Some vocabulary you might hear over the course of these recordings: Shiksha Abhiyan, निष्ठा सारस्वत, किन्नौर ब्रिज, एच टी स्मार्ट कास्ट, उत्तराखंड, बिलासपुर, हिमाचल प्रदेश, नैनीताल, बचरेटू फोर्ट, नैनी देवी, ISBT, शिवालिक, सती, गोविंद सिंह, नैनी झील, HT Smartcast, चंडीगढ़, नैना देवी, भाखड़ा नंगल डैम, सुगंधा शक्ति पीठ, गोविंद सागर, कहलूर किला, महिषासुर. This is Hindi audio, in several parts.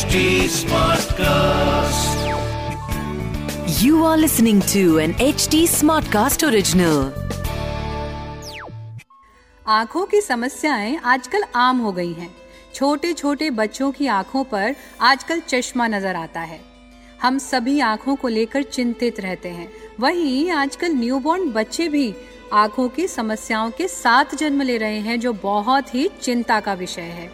HD Smartcast. You are listening to an HT Smartcast original. आँखों की समस्याएं आजकल आम हो गई हैं। छोटे छोटे बच्चों की आँखों पर आजकल चश्मा नजर आता है। हम सभी आँखों को लेकर चिंतित रहते हैं। वहीं आजकल न्यूबॉर्न बच्चे भी आँखों की समस्याओं के साथ जन्म ले रहे हैं, जो बहुत ही चिंता का विषय है।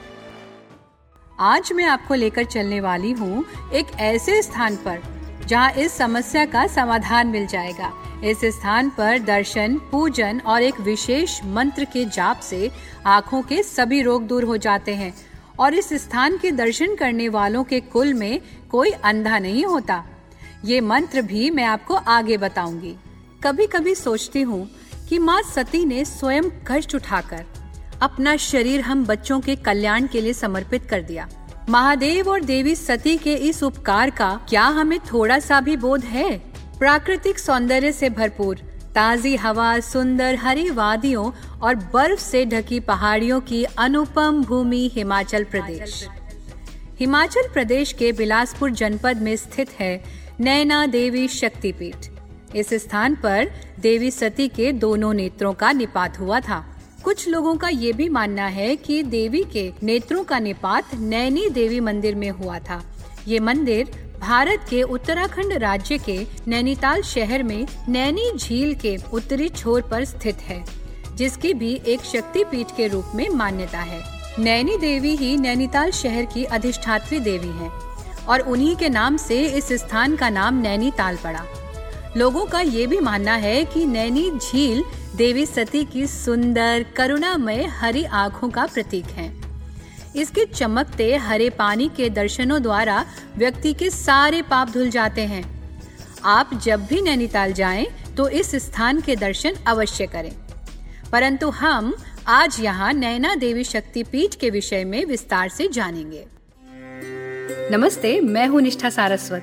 आज मैं आपको लेकर चलने वाली हूँ एक ऐसे स्थान पर जहाँ इस समस्या का समाधान मिल जाएगा। इस स्थान पर दर्शन, पूजन और एक विशेष मंत्र के जाप से आँखों के सभी रोग दूर हो जाते हैं और इस स्थान के दर्शन करने वालों के कुल में कोई अंधा नहीं होता। ये मंत्र भी मैं आपको आगे बताऊंगी। कभी कभी सोचती हूँ कि माँ सती ने स्वयं कष्ट उठाकर अपना शरीर हम बच्चों के कल्याण के लिए समर्पित कर दिया। महादेव और देवी सती के इस उपकार का क्या हमें थोड़ा सा भी बोध है? प्राकृतिक सौंदर्य से भरपूर ताजी हवा, सुंदर हरी वादियों और बर्फ से ढकी पहाड़ियों की अनुपम भूमि हिमाचल प्रदेश। हिमाचल प्रदेश के बिलासपुर जनपद में स्थित है नैना देवी शक्तिपीठ। इस स्थान पर देवी सती के दोनों नेत्रों का निपात हुआ था। कुछ लोगों का ये भी मानना है कि देवी के नेत्रों का निपात नैनी देवी मंदिर में हुआ था। ये मंदिर भारत के उत्तराखंड राज्य के नैनीताल शहर में नैनी झील के उत्तरी छोर पर स्थित है, जिसकी भी एक शक्ति पीठ के रूप में मान्यता है। नैनी देवी ही नैनीताल शहर की अधिष्ठात्री देवी है और उन्हीं के नाम से इस स्थान का नाम नैनीताल पड़ा। लोगों का ये भी मानना है कि नैनी झील देवी सती की सुंदर करुणामय हरी आँखों का प्रतीक है। इसके चमकते हरे पानी के दर्शनों द्वारा व्यक्ति के सारे पाप धुल जाते हैं। आप जब भी नैनीताल जाएं तो इस स्थान के दर्शन अवश्य करें। परंतु हम आज यहाँ नैना देवी शक्तिपीठ के विषय में विस्तार से जानेंगे। नमस्ते, मैं हूँ निष्ठा सारस्वत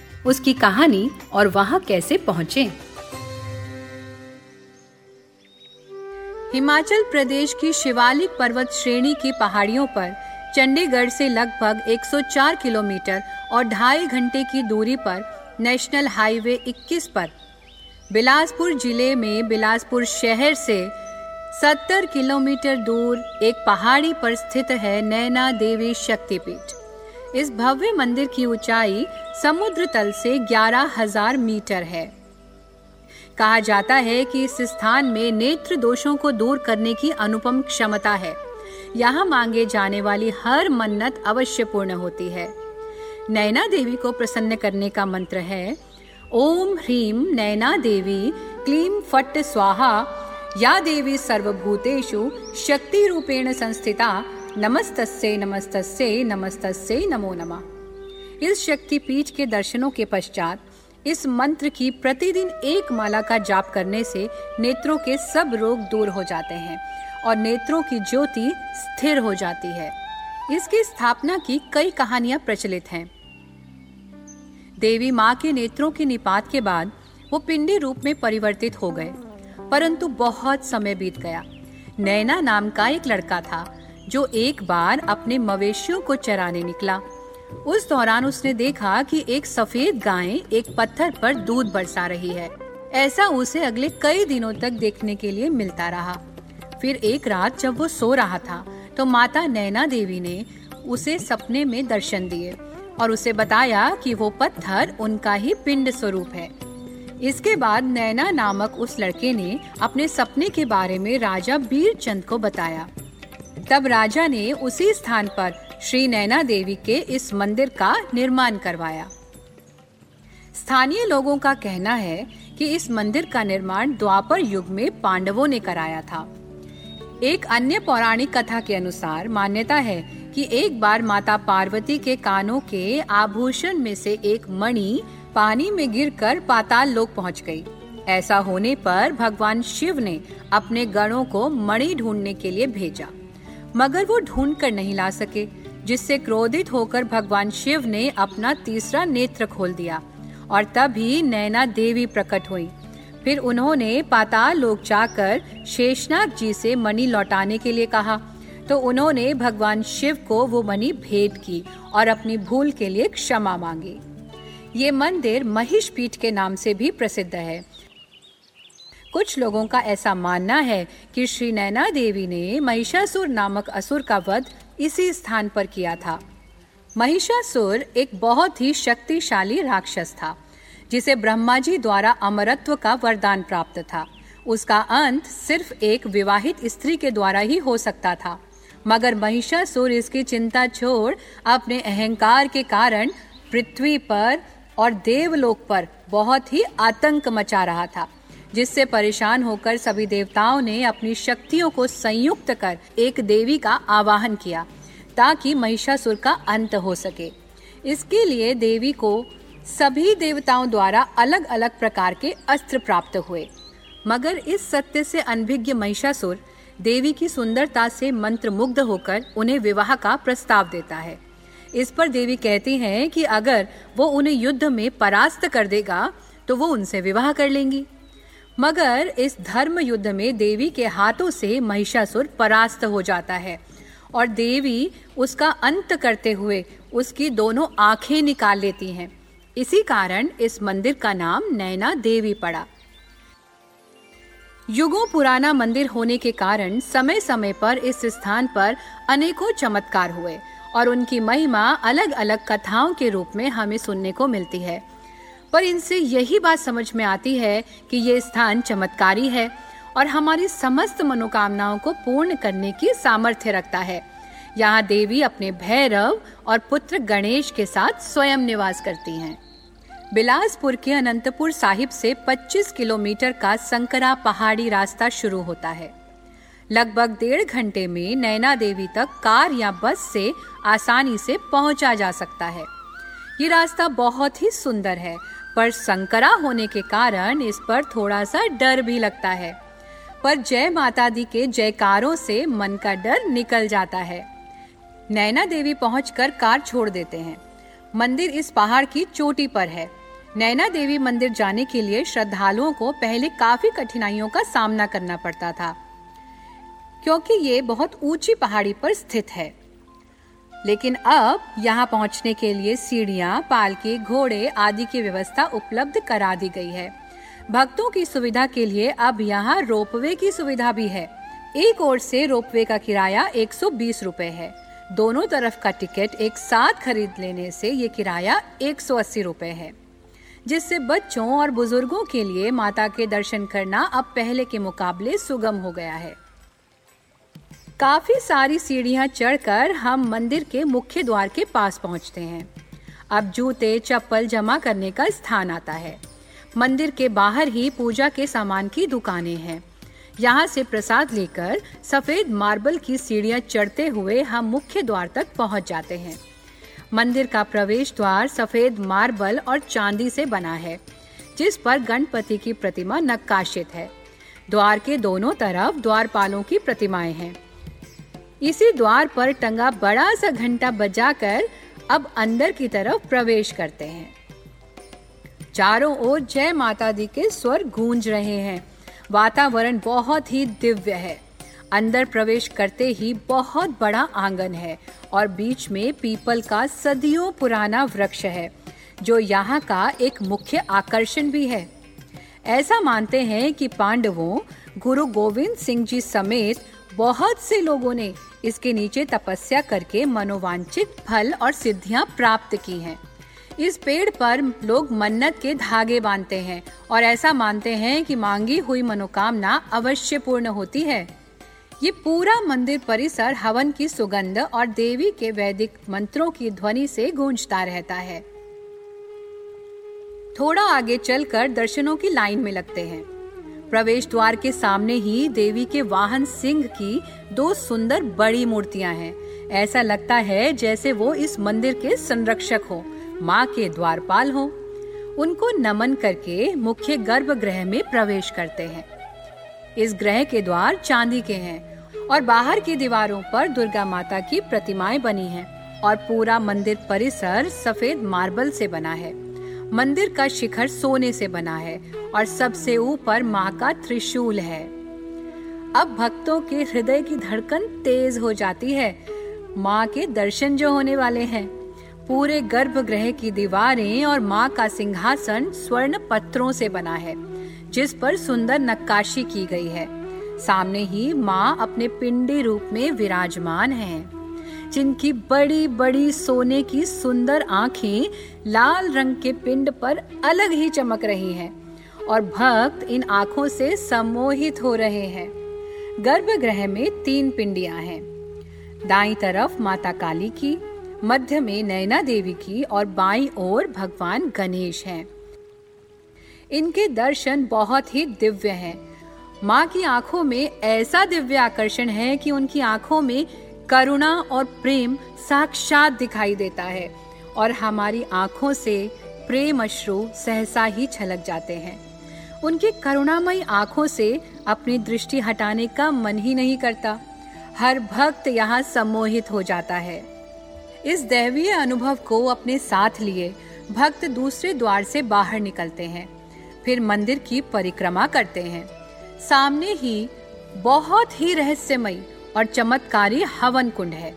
उसकी कहानी और वहाँ कैसे पहुँचे। हिमाचल प्रदेश की शिवालिक पर्वत श्रेणी की पहाड़ियों पर चंडीगढ़ से लगभग 104 किलोमीटर और 2.5 घंटे की दूरी पर नेशनल हाईवे 21 पर बिलासपुर जिले में बिलासपुर शहर से 70 किलोमीटर दूर एक पहाड़ी पर स्थित है नैना देवी शक्तिपीठ। इस भव्य मंदिर की ऊंचाई समुद्र तल से 11,000 मीटर है। कहा जाता है कि इस स्थान में नेत्र दोषों को दूर करने की अनुपम क्षमता है। यहाँ मांगे जाने वाली हर मन्नत अवश्य पूर्ण होती है। नैना देवी को प्रसन्न करने का मंत्र है ओम ह्रीम नैना देवी क्लीम फट्ट स्वाहा, या देवी सर्वभूतेषु शक्ति रूपेण संस्थिता, नमस्तस्यै नमस्तस्यै नमस्तस्यै नमो नमः। इस शक्ति पीठ के दर्शनों के पश्चात इस मंत्र की प्रतिदिन एक माला का जाप करने से नेत्रों के सब रोग दूर हो जाते हैं और नेत्रों की ज्योति स्थिर हो जाती है। इसकी स्थापना की कई कहानियां प्रचलित हैं। देवी माँ के नेत्रों के निपात के बाद वो पिंडी रूप में परिवर्तित हो गए, परंतु बहुत समय बीत गया। नैना नाम का एक लड़का था जो एक बार अपने मवेशियों को चराने निकला। उस दौरान उसने देखा कि एक सफेद गाय एक पत्थर पर दूध बरसा रही है। ऐसा उसे अगले कई दिनों तक देखने के लिए मिलता रहा। फिर एक रात जब वो सो रहा था तो माता नैना देवी ने उसे सपने में दर्शन दिए और उसे बताया कि वो पत्थर उनका ही पिंड स्वरूप है। इसके बाद नैना नामक उस लड़के ने अपने सपने के बारे में राजा बीरचंद को बताया। तब राजा ने उसी स्थान पर श्री नैना देवी के इस मंदिर का निर्माण करवाया। स्थानीय लोगों का कहना है कि इस मंदिर का निर्माण द्वापर युग में पांडवों ने कराया था। एक अन्य पौराणिक कथा के अनुसार मान्यता है कि एक बार माता पार्वती के कानों के आभूषण में से एक मणि पानी में गिरकर पाताल लोक पहुंच गई। ऐसा होने पर भगवान शिव ने अपने गणों को मणि ढूंढने के लिए भेजा, मगर वो ढूंढ कर नहीं ला सके, जिससे क्रोधित होकर भगवान शिव ने अपना तीसरा नेत्र खोल दिया और तभी नैना देवी प्रकट हुई। फिर उन्होंने पाताल लोक जाकर शेषनाग जी से मणि लौटाने के लिए कहा, तो उन्होंने भगवान शिव को वो मणि भेंट की और अपनी भूल के लिए क्षमा मांगी। ये मंदिर महिष पीठ के नाम से भी प्रसिद्ध है। कुछ लोगों का ऐसा मानना है कि श्री नैना देवी ने महिषासुर नामक असुर का वध इसी स्थान पर किया था। महिषासुर एक बहुत ही शक्तिशाली राक्षस था, जिसे ब्रह्मा जी द्वारा अमरत्व का वरदान प्राप्त था। उसका अंत सिर्फ एक विवाहित स्त्री के द्वारा ही हो सकता था, मगर महिषासुर इसकी चिंता छोड़ अपने अहंकार के कारण पृथ्वी पर और देवलोक पर बहुत ही आतंक मचा रहा था, जिससे परेशान होकर सभी देवताओं ने अपनी शक्तियों को संयुक्त कर एक देवी का आवाहन किया ताकि महिषासुर का अंत हो सके। इसके लिए देवी को सभी देवताओं द्वारा अलग अलग प्रकार के अस्त्र प्राप्त हुए, मगर इस सत्य से अनभिज्ञ महिषासुर देवी की सुंदरता से मंत्रमुग्ध होकर उन्हें विवाह का प्रस्ताव देता है। इस पर देवी कहती हैं कि अगर वो उन्हें युद्ध में परास्त कर देगा तो वो उनसे विवाह कर लेंगी, मगर इस धर्म युद्ध में देवी के हाथों से महिषासुर परास्त हो जाता है और देवी उसका अंत करते हुए उसकी दोनों आंखें निकाल लेती हैं। इसी कारण इस मंदिर का नाम नैना देवी पड़ा। युगों पुराना मंदिर होने के कारण समय समय पर इस स्थान पर अनेकों चमत्कार हुए और उनकी महिमा अलग अलग कथाओं के रूप में हमें सुनने को मिलती है। पर इनसे यही बात समझ में आती है कि ये स्थान चमत्कारी है और हमारी समस्त मनोकामनाओं को पूर्ण करने की सामर्थ्य रखता है। यहाँ देवी अपने भैरव और पुत्र गणेश के साथ स्वयं निवास करती हैं। बिलासपुर के अनंतपुर साहिब से 25 किलोमीटर का संकरा पहाड़ी रास्ता शुरू होता है। लगभग 1.5 घंटे में नैना देवी तक कार या बस से आसानी से पहुंचा जा सकता है। ये रास्ता बहुत ही सुंदर है, पर संकरा होने के कारण इस पर थोड़ा सा डर भी लगता है, पर जय माता दी के जयकारों से मन का डर निकल जाता है। नैना देवी पहुंचकर कार छोड़ देते हैं। मंदिर इस पहाड़ की चोटी पर है। नैना देवी मंदिर जाने के लिए श्रद्धालुओं को पहले काफी कठिनाइयों का सामना करना पड़ता था, क्योंकि ये बहुत ऊंची पहाड़ी पर स्थित है। लेकिन अब यहाँ पहुँचने के लिए सीढ़ियाँ, पालकी, घोड़े आदि की व्यवस्था उपलब्ध करा दी गई है। भक्तों की सुविधा के लिए अब यहाँ रोपवे की सुविधा भी है। एक ओर से रोपवे का किराया 120 रुपए है। दोनों तरफ का टिकट एक साथ खरीद लेने से ये किराया 180 रुपए है, जिससे बच्चों और बुजुर्गों के लिए माता के दर्शन करना अब पहले के मुकाबले सुगम हो गया है। काफी सारी सीढ़ियां चढ़कर हम मंदिर के मुख्य द्वार के पास पहुंचते हैं। अब जूते चप्पल जमा करने का स्थान आता है। मंदिर के बाहर ही पूजा के सामान की दुकानें हैं। यहाँ से प्रसाद लेकर सफेद मार्बल की सीढ़ियाँ चढ़ते हुए हम मुख्य द्वार तक पहुँच जाते हैं। मंदिर का प्रवेश द्वार सफेद मार्बल और चांदी से बना है, जिस पर गणपति की प्रतिमा नक्काशित है। द्वार के दोनों तरफ द्वारपालों की प्रतिमाएं हैं। इसी द्वार पर टंगा बड़ा सा घंटा बजाकर अब अंदर की तरफ प्रवेश करते हैं। चारों ओर जय माता दी के स्वर गूंज रहे हैं। वातावरण बहुत ही दिव्य है। अंदर प्रवेश करते ही बहुत बड़ा आंगन है और बीच में पीपल का सदियों पुराना वृक्ष है, जो यहाँ का एक मुख्य आकर्षण भी है। ऐसा मानते हैं कि पांडवों, गुरु गोविंद सिंह जी समेत बहुत से लोगों ने इसके नीचे तपस्या करके मनोवांछित फल और सिद्धियां प्राप्त की हैं। इस पेड़ पर लोग मन्नत के धागे बांधते हैं और ऐसा मानते हैं कि मांगी हुई मनोकामना अवश्य पूर्ण होती है। ये पूरा मंदिर परिसर हवन की सुगंध और देवी के वैदिक मंत्रों की ध्वनि से गूंजता रहता है। थोड़ा आगे चलकर दर्शनों की लाइन में लगते हैं। प्रवेश द्वार के सामने ही देवी के वाहन सिंह की दो सुंदर बड़ी मूर्तियां हैं। ऐसा लगता है जैसे वो इस मंदिर के संरक्षक हो, माँ के द्वारपाल हो। उनको नमन करके मुख्य गर्भगृह में प्रवेश करते हैं। इस ग्रह के द्वार चांदी के हैं और बाहर की दीवारों पर दुर्गा माता की प्रतिमाएं बनी हैं और पूरा मंदिर परिसर सफेद मार्बल से बना है। मंदिर का शिखर सोने से बना है और सबसे ऊपर माँ का त्रिशूल है। अब भक्तों के हृदय की धड़कन तेज हो जाती है। माँ के दर्शन जो होने वाले हैं, पूरे गर्भगृह की दीवारें और माँ का सिंहासन स्वर्ण पत्थरों से बना है जिस पर सुंदर नक्काशी की गई है। सामने ही माँ अपने पिंडी रूप में विराजमान हैं, जिनकी बड़ी बड़ी सोने की सुंदर आंखें लाल रंग के पिंड पर अलग ही चमक रही हैं और भक्त इन आंखों से सम्मोहित हो रहे हैं। गर्भगृह में 3 पिंडियां हैं। दाईं तरफ माता काली की, मध्य में नैना देवी की और बाईं ओर भगवान गणेश हैं। इनके दर्शन बहुत ही दिव्य हैं। माँ की आंखों में ऐसा दिव्य आकर्षण है कि उनकी आंखों में करुणा और प्रेम साक्षात दिखाई देता है और हमारी आंखों से प्रेम अश्रु सहसा ही छलक जाते हैं। उनकी करुणामयी आंखों से अपनी दृष्टि हटाने का मन ही नहीं करता। हर भक्त यहाँ सम्मोहित हो जाता है। इस दैवीय अनुभव को अपने साथ लिए भक्त दूसरे द्वार से बाहर निकलते हैं, फिर मंदिर की परिक्रमा करते हैं। सामने ही बहुत ही रहस्यमयी और चमत्कारी हवन कुंड है।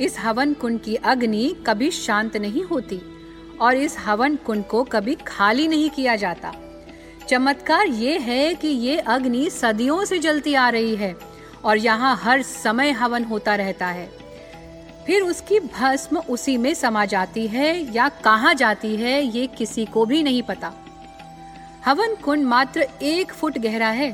इस हवन कुंड की अग्नि कभी शांत नहीं होती और इस हवन कुंड को कभी खाली नहीं किया जाता। चमत्कार ये है कि ये अग्नि सदियों से जलती आ रही है और यहाँ हर समय हवन होता रहता है। फिर उसकी भस्म उसी में समा जाती है या कहाँ जाती है ये किसी को भी नहीं पता। हवन कुंड मात्र 1 फुट गहरा है।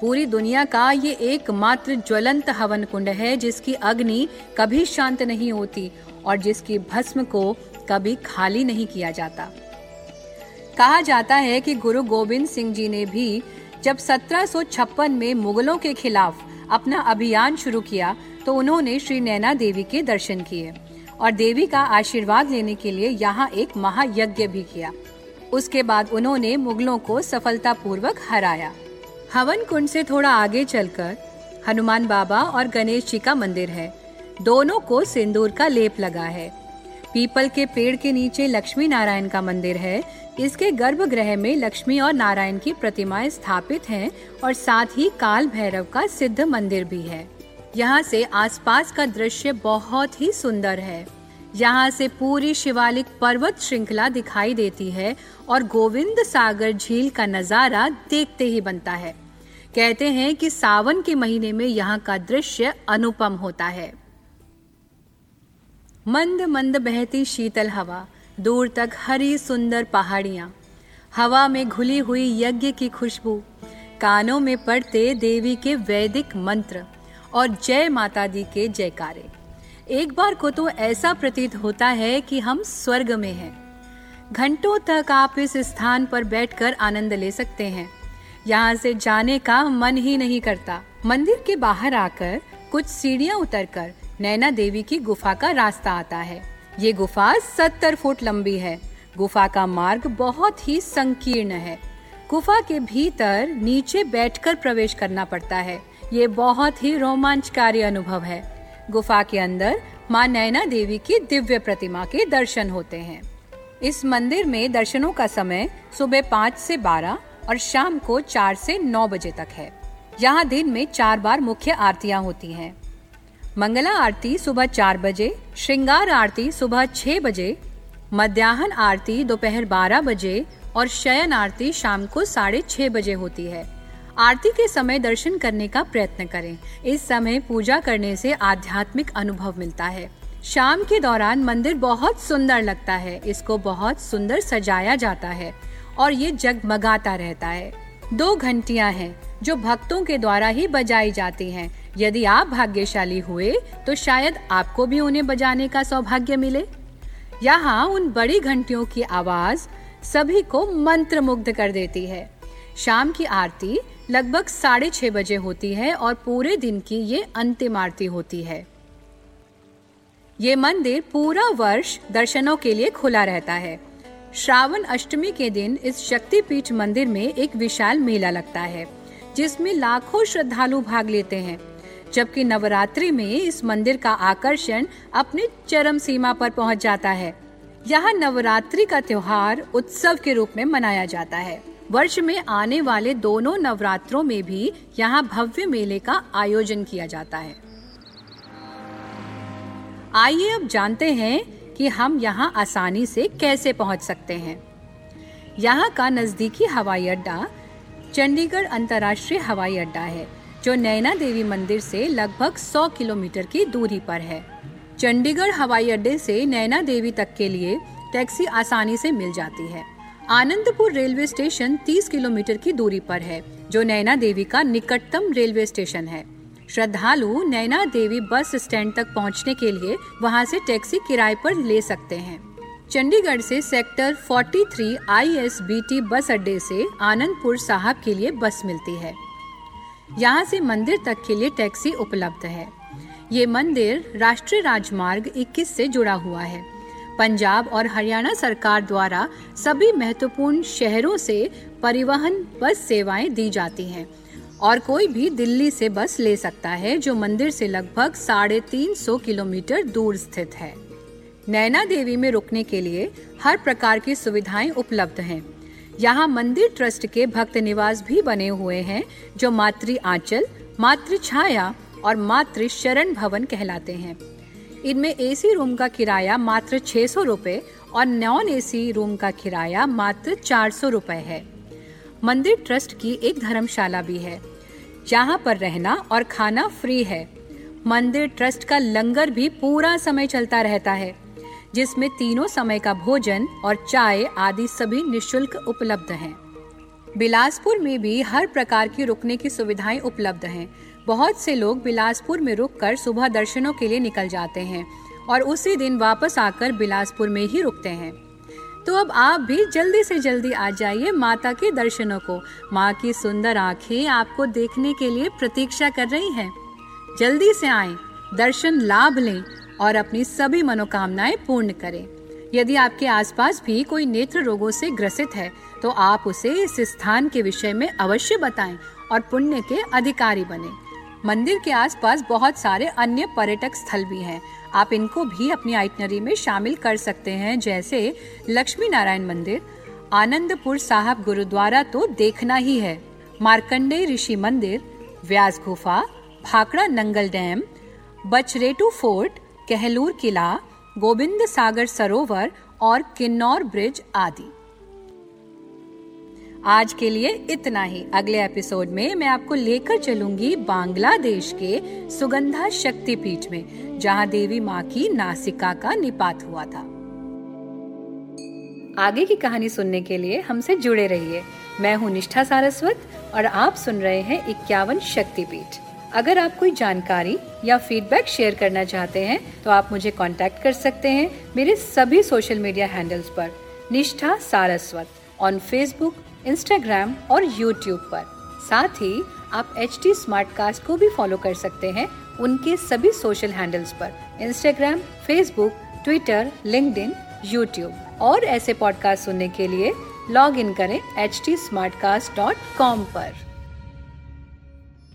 पूरी दुनिया का ये एकमात्र ज्वलंत हवन कुंड है जिसकी अग्नि कभी शांत नहीं होती और जिसकी भस्म को कभी खाली नहीं किया जाता। कहा जाता है कि गुरु गोविंद सिंह जी ने भी जब 1756 में मुगलों के खिलाफ अपना अभियान शुरू किया तो उन्होंने श्री नैना देवी के दर्शन किए और देवी का आशीर्वाद लेने के लिए यहाँ एक महायज्ञ भी किया। उसके बाद उन्होंने मुगलों को सफलतापूर्वक हराया। हवन कुंड से थोड़ा आगे चलकर हनुमान बाबा और गणेश जी का मंदिर है। दोनों को सिंदूर का लेप लगा है। पीपल के पेड़ के नीचे लक्ष्मी नारायण का मंदिर है। इसके गर्भगृह में लक्ष्मी और नारायण की प्रतिमाएं स्थापित हैं और साथ ही काल भैरव का सिद्ध मंदिर भी है। यहाँ से आसपास का दृश्य बहुत ही सुंदर है। यहाँ से पूरी शिवालिक पर्वत श्रृंखला दिखाई देती है और गोविंद सागर झील का नज़ारा देखते ही बनता है। कहते हैं कि सावन के महीने में यहाँ का दृश्य अनुपम होता है। मंद मंद बहती शीतल हवा, दूर तक हरी सुंदर पहाड़ियाँ, हवा में घुली हुई यज्ञ की खुशबू, कानों में पड़ते देवी के वैदिक मंत्र और जय माता दी के जयकारे। एक बार को तो ऐसा प्रतीत होता है कि हम स्वर्ग में हैं। घंटों तक आप इस स्थान पर बैठकर आनंद ले सकते हैं। यहाँ से जाने का मन ही नहीं करता। मंदिर के बाहर आकर कुछ सीढ़ियाँ उतरकर नैना देवी की गुफा का रास्ता आता है। ये गुफा 70 फुट लंबी है। गुफा का मार्ग बहुत ही संकीर्ण है। गुफा के भीतर नीचे बैठकर प्रवेश करना पड़ता है। ये बहुत ही रोमांचकारी अनुभव है। गुफा के अंदर मां नैना देवी की दिव्य प्रतिमा के दर्शन होते हैं। इस मंदिर में दर्शनों का समय सुबह 5 से 12 और शाम को 4 से 9 बजे तक है। यहाँ दिन में 4 बार मुख्य आरतियाँ होती हैं। मंगला आरती सुबह 4 बजे, श्रृंगार आरती सुबह 6 बजे, मध्याह्न आरती दोपहर 12 बजे और शयन आरती शाम को 6:30 बजे होती है। आरती के समय दर्शन करने का प्रयत्न करें। इस समय पूजा करने से आध्यात्मिक अनुभव मिलता है। शाम के दौरान मंदिर बहुत सुंदर लगता है। इसको बहुत सुंदर सजाया जाता है और ये जगमगाता रहता है। 2 घंटियां हैं जो भक्तों के द्वारा ही बजाई जाती हैं। यदि आप भाग्यशाली हुए तो शायद आपको भी उन्हें बजाने का सौभाग्य मिले। यहाँ उन बड़ी घंटियों की आवाज सभी को मंत्रमुग्ध कर देती है। शाम की आरती लगभग 6:30 बजे होती है और पूरे दिन की ये अंतिम आरती होती है। ये मंदिर पूरा वर्ष दर्शनों के लिए खुला रहता है। श्रावण अष्टमी के दिन इस शक्तिपीठ मंदिर में एक विशाल मेला लगता है जिसमें लाखों श्रद्धालु भाग लेते हैं, जबकि नवरात्रि में इस मंदिर का आकर्षण अपनी चरम सीमा पर पहुंच जाता है। यहाँ नवरात्रि का त्योहार उत्सव के रूप में मनाया जाता है। वर्ष में आने वाले दोनों नवरात्रों में भी यहाँ भव्य मेले का आयोजन किया जाता है। आइए अब जानते हैं कि हम यहाँ आसानी से कैसे पहुँच सकते हैं। यहाँ का नज़दीकी हवाई अड्डा चंडीगढ़ अंतर्राष्ट्रीय हवाई अड्डा है, जो नैना देवी मंदिर से लगभग 100 किलोमीटर की दूरी पर है। चंडीगढ़ हवाई अड्डे से नैना देवी तक के लिए टैक्सी आसानी से मिल जाती है। आनंदपुर रेलवे स्टेशन 30 किलोमीटर की दूरी पर है, जो नैना देवी का निकटतम रेलवे स्टेशन है। श्रद्धालु नैना देवी बस स्टैंड तक पहुंचने के लिए वहां से टैक्सी किराए पर ले सकते हैं। चंडीगढ़ से सेक्टर 43 ISBT बस अड्डे से आनंदपुर साहब के लिए बस मिलती है। यहाँ से मंदिर तक के लिए टैक्सी उपलब्ध है। ये मंदिर राष्ट्रीय राजमार्ग 21 से जुड़ा हुआ है। पंजाब और हरियाणा सरकार द्वारा सभी महत्वपूर्ण शहरों से परिवहन बस सेवाएं दी जाती हैं और कोई भी दिल्ली से बस ले सकता है, जो मंदिर से लगभग 350 किलोमीटर दूर स्थित है। नैना देवी में रुकने के लिए हर प्रकार की सुविधाएं उपलब्ध हैं। यहाँ मंदिर ट्रस्ट के भक्त निवास भी बने हुए हैं, जो मातृ आंचल, मातृ छाया और मातृ शरण भवन कहलाते हैं। इनमें एसी रूम का किराया मात्र 600 रुपए और नॉन एसी रूम का किराया मात्र 400 रुपए है। मंदिर ट्रस्ट की एक धर्मशाला भी है, जहाँ पर रहना और खाना फ्री है। मंदिर ट्रस्ट का लंगर भी पूरा समय चलता रहता है, जिसमें तीनों समय का भोजन और चाय आदि सभी निःशुल्क उपलब्ध हैं। बिलासपुर में भी हर प्रकार की रुकने की सुविधाएं उपलब्ध हैं। बहुत से लोग बिलासपुर में रुककर सुबह दर्शनों के लिए निकल जाते हैं और उसी दिन वापस आकर बिलासपुर में ही रुकते हैं। तो अब आप भी जल्दी से जल्दी आ जाइए माता के दर्शनों को। माँ की सुंदर आँखें आपको देखने के लिए प्रतीक्षा कर रही हैं। जल्दी से आएं, दर्शन लाभ लें और अपनी सभी मनोकामनाएं पूर्ण करें। यदि आपके आसपास भी कोई नेत्र रोगों से ग्रसित है तो आप उसे इस स्थान के विषय में अवश्य बताएं और पुण्य के अधिकारी बनें। मंदिर के आसपास बहुत सारे अन्य पर्यटक स्थल भी हैं, आप इनको भी अपनी आइटनरी में शामिल कर सकते हैं, जैसे लक्ष्मी नारायण मंदिर, आनंदपुर साहब गुरुद्वारा तो देखना ही है, मार्कंडेय ऋषि मंदिर, व्यास गुफा, भाखड़ा नंगल डैम, बचरेटू फोर्ट, कहलूर किला, गोविंद सागर सरोवर और किन्नौर ब्रिज आदि। आज के लिए इतना ही। अगले एपिसोड में मैं आपको लेकर चलूंगी बांग्लादेश के सुगंधा शक्ति पीठ में, जहां देवी माँ की नासिका का निपात हुआ था। आगे की कहानी सुनने के लिए हमसे जुड़े रहिए। मैं हूँ निष्ठा सारस्वत और आप सुन रहे हैं 51 शक्ति पीठ। अगर आप कोई जानकारी या फीडबैक शेयर करना चाहते हैं तो आप मुझे कांटेक्ट कर सकते हैं मेरे सभी सोशल मीडिया हैंडल्स पर, निष्ठा सारस्वत on Facebook, Instagram और यूट्यूब पर। साथ ही आप HT स्मार्ट कास्ट को भी फॉलो कर सकते हैं उनके सभी सोशल हैंडल्स पर, Instagram, Facebook, Twitter, LinkedIn, YouTube. और ऐसे पॉडकास्ट सुनने के लिए लॉग इन करें htsmartcast.com पर।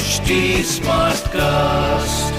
HT Smartcast।